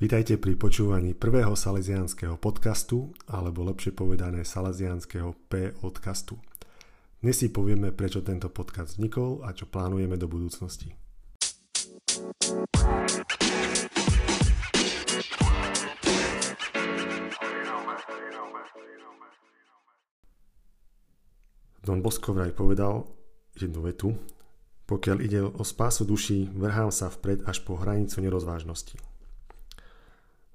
Vitajte pri počúvaní prvého salesiánskeho podcastu, alebo lepšie povedané salesiánskeho podcastu. Dnes si povieme, prečo tento podcast vznikol a čo plánujeme do budúcnosti. Don Bosco vraj povedal jednu vetu: pokiaľ ide o spásu duší, vrhám sa vpred až po hranicu nerozvážnosti.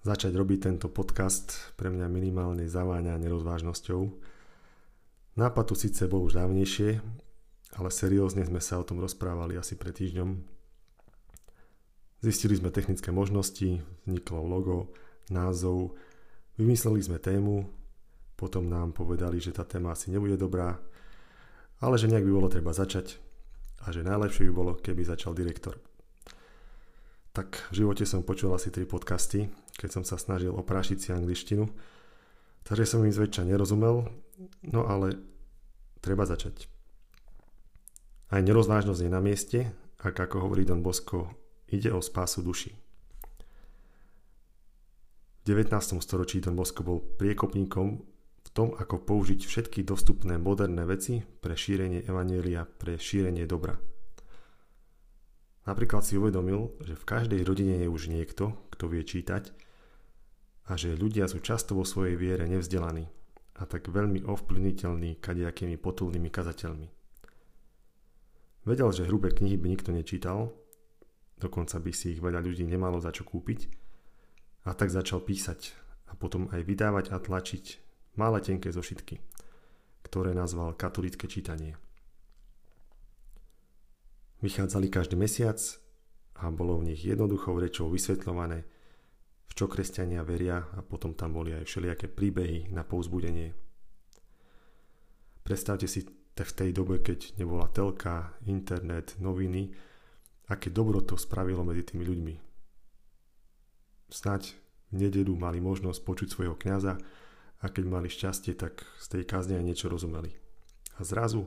Začať robiť tento podcast pre mňa minimálne zaváňa nerozvážnosťou. Nápad tu síce bol už dávnejšie, ale seriózne sme sa o tom rozprávali asi pred týždňom. Zistili sme technické možnosti, vzniklo logo, názov, vymysleli sme tému, potom nám povedali, že tá téma asi nebude dobrá, ale že nejak by bolo treba začať a že najlepšie by bolo, keby začal direktor. Tak v živote som počul asi 3 podcasty, keď som sa snažil oprášiť si angličtinu, takže som im zväčša nerozumel, no ale treba začať. Aj nerozvážnosť je na mieste, ak ako hovorí Don Bosco, ide o spásu duši. V 19. storočí Don Bosco bol priekopníkom v tom, ako použiť všetky dostupné moderné veci pre šírenie evanjelia, pre šírenie dobra. Napríklad si uvedomil, že v každej rodine je už niekto, kto vie čítať a že ľudia sú často vo svojej viere nevzdelaní a tak veľmi ovplyvniteľní kadejakými potulnými kazateľmi. Vedel, že hrubé knihy by nikto nečítal, dokonca by si ich veľa ľudí nemalo za čo kúpiť, a tak začal písať a potom aj vydávať a tlačiť malé tenké zošitky, ktoré nazval katolícke čítanie. Vychádzali každý mesiac a bolo v nich jednoduchou rečou vysvetľované, v čo kresťania veria, a potom tam boli aj všelijaké príbehy na povzbudenie. Predstavte si v tej dobe, keď nebola telka, internet, noviny, aké dobro to spravilo medzi tými ľuďmi. Snáď v nedeľu mali možnosť počuť svojho kňaza a keď mali šťastie, tak z tej kázne aj niečo rozumeli. A zrazu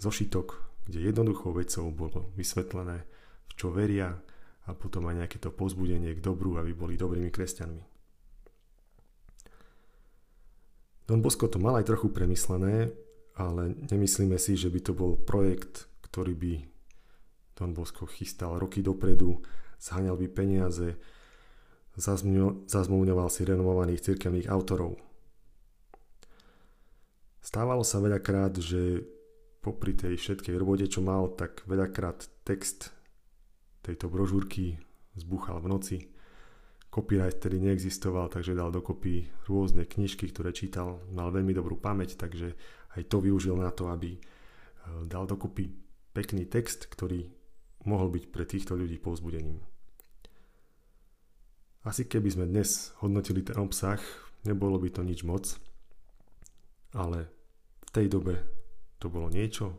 zošitok, kde jednoduchou vecou bolo vysvetlené, v čo veria, a potom aj nejaké to povzbudenie k dobru, aby boli dobrými kresťanmi. Don Bosco to mal aj trochu premyslené, ale nemyslíme si, že by to bol projekt, ktorý by Don Bosco chystal roky dopredu, zháňal by peniaze, zazmluvňoval si renomovaných cirkevných autorov. Stávalo sa veľakrát, že popri tej všetkej robote, čo mal, tak veľakrát text tejto brožúrky zbúchal v noci. Copyright tedy neexistoval, takže dal dokopy rôzne knižky, ktoré čítal. Mal veľmi dobrú pamäť, takže aj to využil na to, aby dal dokopy pekný text, ktorý mohol byť pre týchto ľudí povzbudením. Asi keby sme dnes hodnotili ten obsah, nebolo by to nič moc, ale v tej dobe to bolo niečo,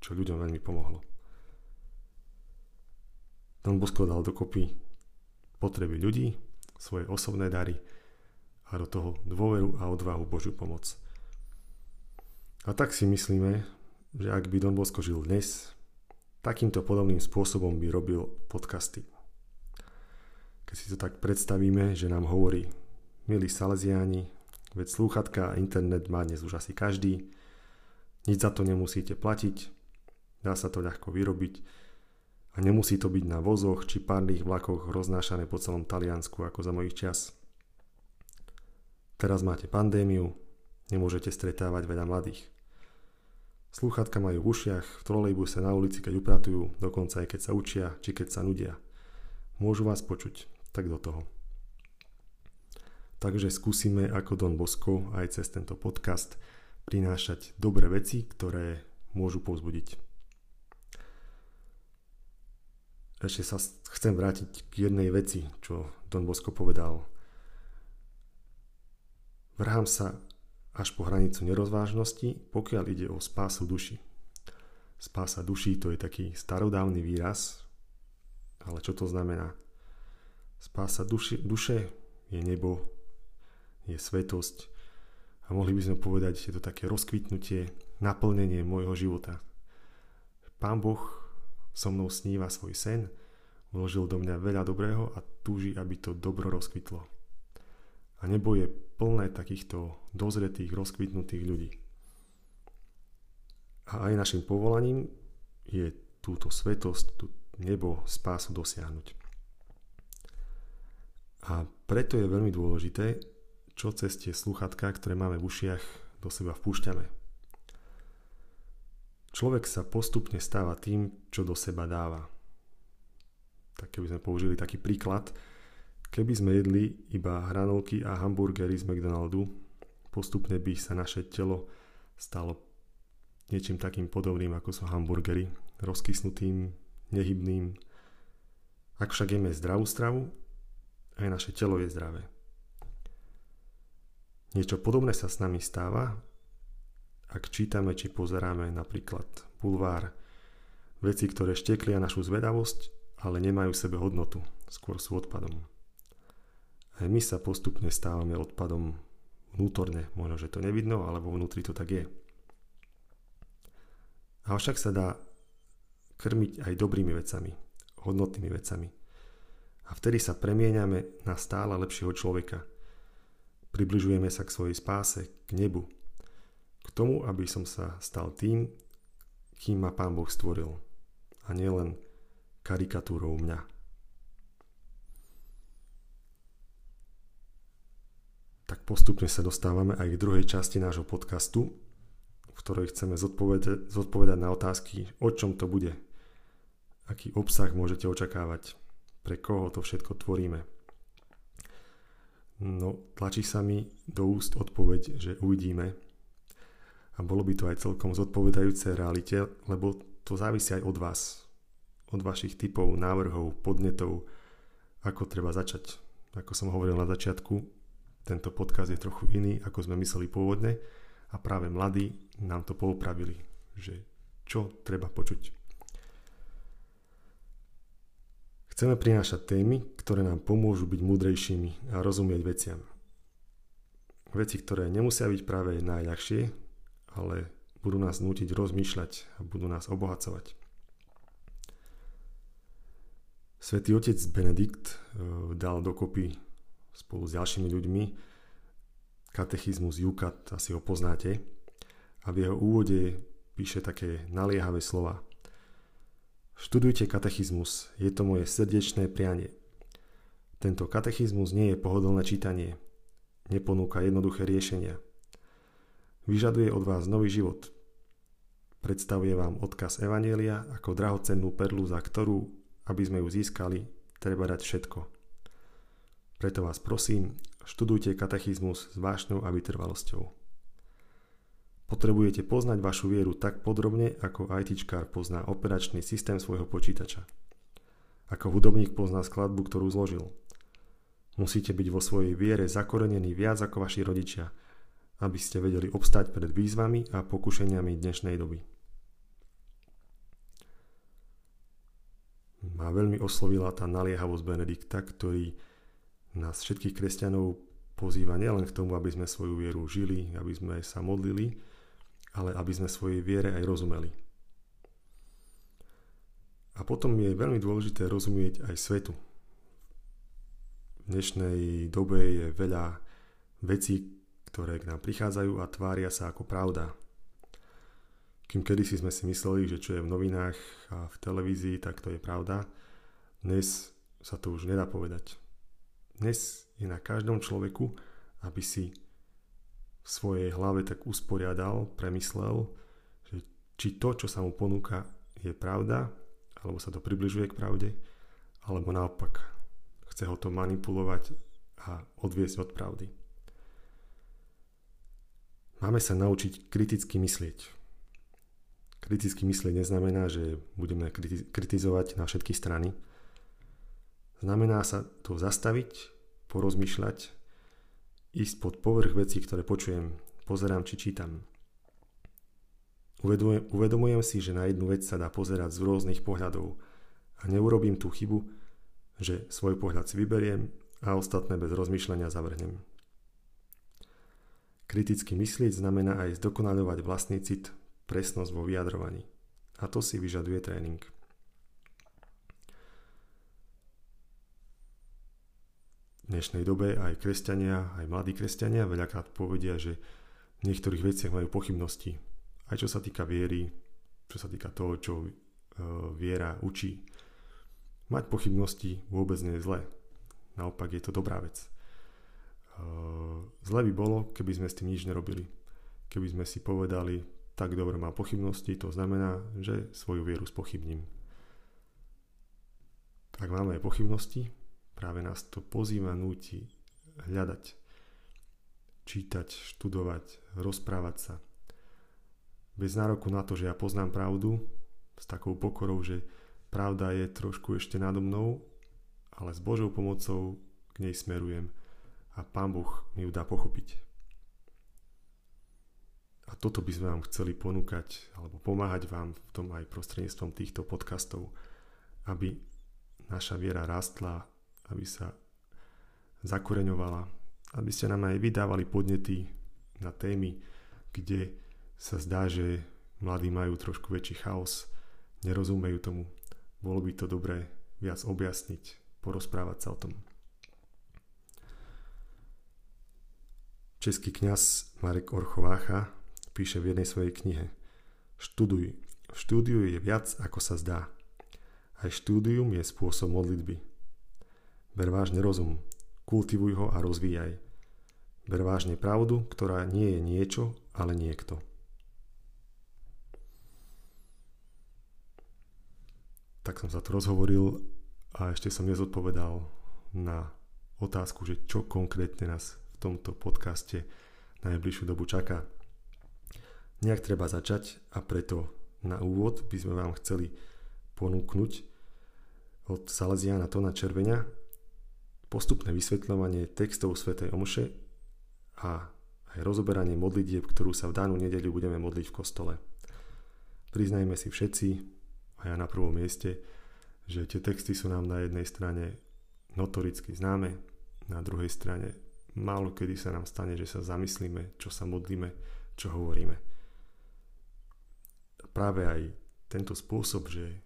čo ľuďom veľmi pomohlo. Don Bosco dal dokopy potreby ľudí, svoje osobné dary a do toho dôveru a odvahu Božiu pomoc. A tak si myslíme, že ak by Don Bosco žil dnes, takýmto podobným spôsobom by robil podcasty. Keď si to tak predstavíme, že nám hovorí: milí saleziáni, veď slúchadka a internet má dnes už asi každý, nič za to nemusíte platiť, dá sa to ľahko vyrobiť a nemusí to byť na vozoch či párnych vlakoch roznášané po celom Taliansku ako za mojich čas. Teraz máte pandémiu, nemôžete stretávať veľa mladých. Slúchadka majú v ušiach, v trolejbuse, na ulici, keď upratujú, dokonca aj keď sa učia či keď sa nudia. Môžu vás počuť, tak do toho. Takže skúsime ako Don Bosco aj cez tento podcast prinášať dobré veci, ktoré môžu povzbudiť. Ešte sa chcem vrátiť k jednej veci, čo Don Bosco povedal. Vrhám sa až po hranicu nerozvážnosti, pokiaľ ide o spásu duši. Spása duši, to je taký starodávny výraz, ale čo to znamená? Spása duše je nebo, je svetosť, a mohli by sme povedať, že je to také rozkvitnutie, naplnenie môjho života. Pán Boh so mnou sníva svoj sen, Vložil do mňa veľa dobrého a túži, aby to dobro rozkvitlo. A nebo je plné takýchto dozretých, rozkvitnutých ľudí. A aj našim povolaním je túto svetosť, tú nebo spásu dosiahnuť. A preto je veľmi dôležité, čo cez tie slúchadká, ktoré máme v ušiach, do seba vpúšťame. Človek sa postupne stáva tým, čo do seba dáva. Tak keby sme použili taký príklad, keby sme jedli iba hranolky a hamburgery z McDonaldu, postupne by sa naše telo stalo niečím takým podobným, ako sú hamburgery, rozkysnutým, nehybným. Ak však jeme zdravú stravu, aj naše telo je zdravé. Niečo podobné sa s nami stáva, ak čítame či pozeráme napríklad bulvár, veci, ktoré šteklia našu zvedavosť, ale nemajú v sebe hodnotu, skôr sú odpadom. Aj my sa postupne stávame odpadom vnútorne, možno, že to nevidno, alebo vnútri to tak je. A však sa dá krmiť aj dobrými vecami, hodnotnými vecami. A vtedy sa premieňame na stále lepšieho človeka. Približujeme sa k svojej spáse, k nebu, k tomu, aby som sa stal tým, kým ma Pán Boh stvoril. A nielen karikatúrou mňa. Tak postupne sa dostávame aj k druhej časti nášho podcastu, v ktorej chceme zodpovedať na otázky, o čom to bude, aký obsah môžete očakávať, pre koho to všetko tvoríme. No, tlačí sa mi do úst odpoveď, že uvidíme, a bolo by to aj celkom zodpovedajúce realite, lebo to závisí aj od vás, od vašich typov, návrhov, podnetov, ako treba začať. Ako som hovoril na začiatku, tento podcast je trochu iný, ako sme mysleli pôvodne, a práve mladí nám to poupravili, že čo treba počuť. Chceme prinášať témy, ktoré nám pomôžu byť múdrejšími a rozumieť veciam. Veci, ktoré nemusia byť práve najľahšie, ale budú nás nútiť rozmýšľať a budú nás obohacovať. Svätý otec Benedikt dal dokopy spolu s ďalšími ľuďmi katechizmus Jukat, asi ho poznáte, a v jeho úvode píše také naliehavé slova. Študujte katechizmus, je to moje srdečné prianie. Tento katechizmus nie je pohodlné čítanie, neponúka jednoduché riešenia. Vyžaduje od vás nový život. Predstavuje vám odkaz Evanjelia ako drahocennú perlu, za ktorú, aby sme ju získali, treba dať všetko. Preto vás prosím, študujte katechizmus s vášňou a vytrvalosťou. Potrebujete poznať vašu vieru tak podrobne, ako ITčkár pozná operačný systém svojho počítača. Ako hudobník pozná skladbu, ktorú zložil. Musíte byť vo svojej viere zakorenení viac ako vaši rodičia, aby ste vedeli obstať pred výzvami a pokušeniami dnešnej doby. Ma veľmi oslovila tá naliehavosť Benedikta, ktorý nás všetkých kresťanov pozýva nielen k tomu, aby sme svoju vieru žili, aby sme sa modlili, ale aby sme svojej viere aj rozumeli. A potom je veľmi dôležité rozumieť aj svetu. V dnešnej dobe je veľa vecí, ktoré k nám prichádzajú a tvária sa ako pravda. Kým kedysi sme si mysleli, že čo je v novinách a v televízii, tak to je pravda. Dnes sa to už nedá povedať. Dnes je na každom človeku, aby si v svojej hlave tak usporiadal, premyslel, že či to, čo sa mu ponúka, je pravda, alebo sa to približuje k pravde, alebo naopak chce ho to manipulovať a odviesť od pravdy. Máme sa naučiť kriticky myslieť. Kriticky myslieť neznamená, že budeme kritizovať na všetky strany. Znamená sa to zastaviť, porozmýšľať, ísť pod povrch vecí, ktoré počujem, pozerám či čítam. Uvedomujem si, že na jednu vec sa dá pozerať z rôznych pohľadov a neurobím tú chybu, že svoj pohľad si vyberiem a ostatné bez rozmýšľania zavrhnem. Kriticky myslieť znamená aj zdokonaľovať vlastný cit, presnosť vo vyjadrovaní. A to si vyžaduje tréning. V dnešnej dobe aj kresťania, aj mladí kresťania veľakrát povedia, že v niektorých veciach majú pochybnosti. Aj čo sa týka viery, čo sa týka toho, čo viera učí. Mať pochybnosti vôbec nie je zlé. Naopak je to dobrá vec. Zle by bolo, keby sme s tým nič nerobili. Keby sme si povedali, tak dobre, mám pochybnosti, to znamená, že svoju vieru spochybním. Ak máme aj pochybnosti, práve nás to pozýva, núti hľadať, čítať, študovať, rozprávať sa. Bez nároku na to, že ja poznám pravdu, s takou pokorou, že pravda je trošku ešte nado mnou, ale s Božou pomocou k nej smerujem a Pán Boh mi ju dá pochopiť. A toto by sme vám chceli ponúkať alebo pomáhať vám v tom aj prostredníctvom týchto podcastov, aby naša viera rastla, aby sa zakoreňovala, aby ste nám aj vydávali podnety na témy, kde sa zdá, že mladí majú trošku väčší chaos, nerozumejú tomu. Bolo by to dobré viac objasniť, porozprávať sa o tom. Český kňaz Marek Orchovácha píše v jednej svojej knihe: Študuj. V štúdiu je viac, ako sa zdá. Aj štúdium je spôsob modlitby. Ber vážne rozum, kultivuj ho a rozvíjaj. Ber vážne pravdu, ktorá nie je niečo, ale niekto. Tak som sa to rozhovoril a ešte som nezodpovedal na otázku, že čo konkrétne nás v tomto podcaste najbližšiu dobu čaká. Nejak treba začať a preto na úvod by sme vám chceli ponúknuť od Salesiána Tona Červenia postupné vysvetľovanie textov svätej omše a aj rozoberanie modlitieb, ktorú sa v danú nedeľu budeme modliť v kostole. Priznajme si všetci, a ja na prvom mieste, že tie texty sú nám na jednej strane notoricky známe, na druhej strane málo kedy sa nám stane, že sa zamyslíme, čo sa modlíme, čo hovoríme. Práve aj tento spôsob, že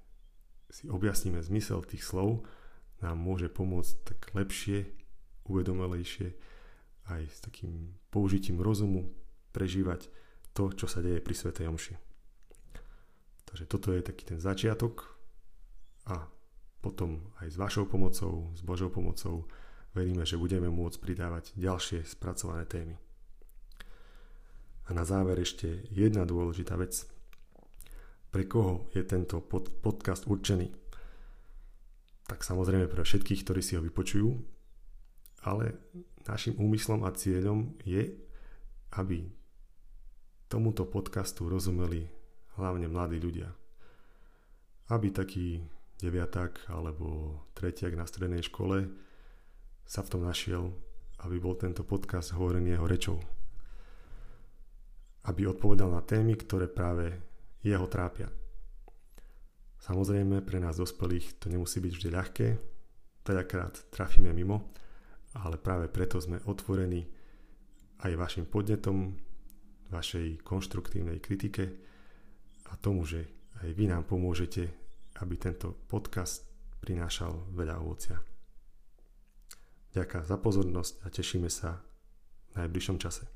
si objasníme zmysel tých slov, nám môže pomôcť tak lepšie, uvedomelejšie aj s takým použitím rozumu prežívať to, čo sa deje pri svätej omši. Takže toto je taký ten začiatok a potom aj s vašou pomocou, s Božou pomocou veríme, že budeme môcť pridávať ďalšie spracované témy. A na záver ešte jedna dôležitá vec. Pre koho je tento podcast určený? Tak samozrejme pre všetkých, ktorí si ho vypočujú, ale našim úmyslom a cieľom je, aby tomuto podcastu rozumeli hlavne mladí ľudia. Aby taký deviatak alebo tretiak na strednej škole sa v tom našiel, aby bol tento podcast hovorený jeho rečou. Aby odpovedal na témy, ktoré práve jeho trápia. Samozrejme, pre nás dospelých to nemusí byť vždy ľahké, veľakrát trafíme mimo, ale práve preto sme otvorení aj vašim podnetom, vašej konštruktívnej kritike, a tomu, že aj vy nám pomôžete, aby tento podcast prinášal veľa ovocia. Ďakujem za pozornosť a tešíme sa v najbližšom čase.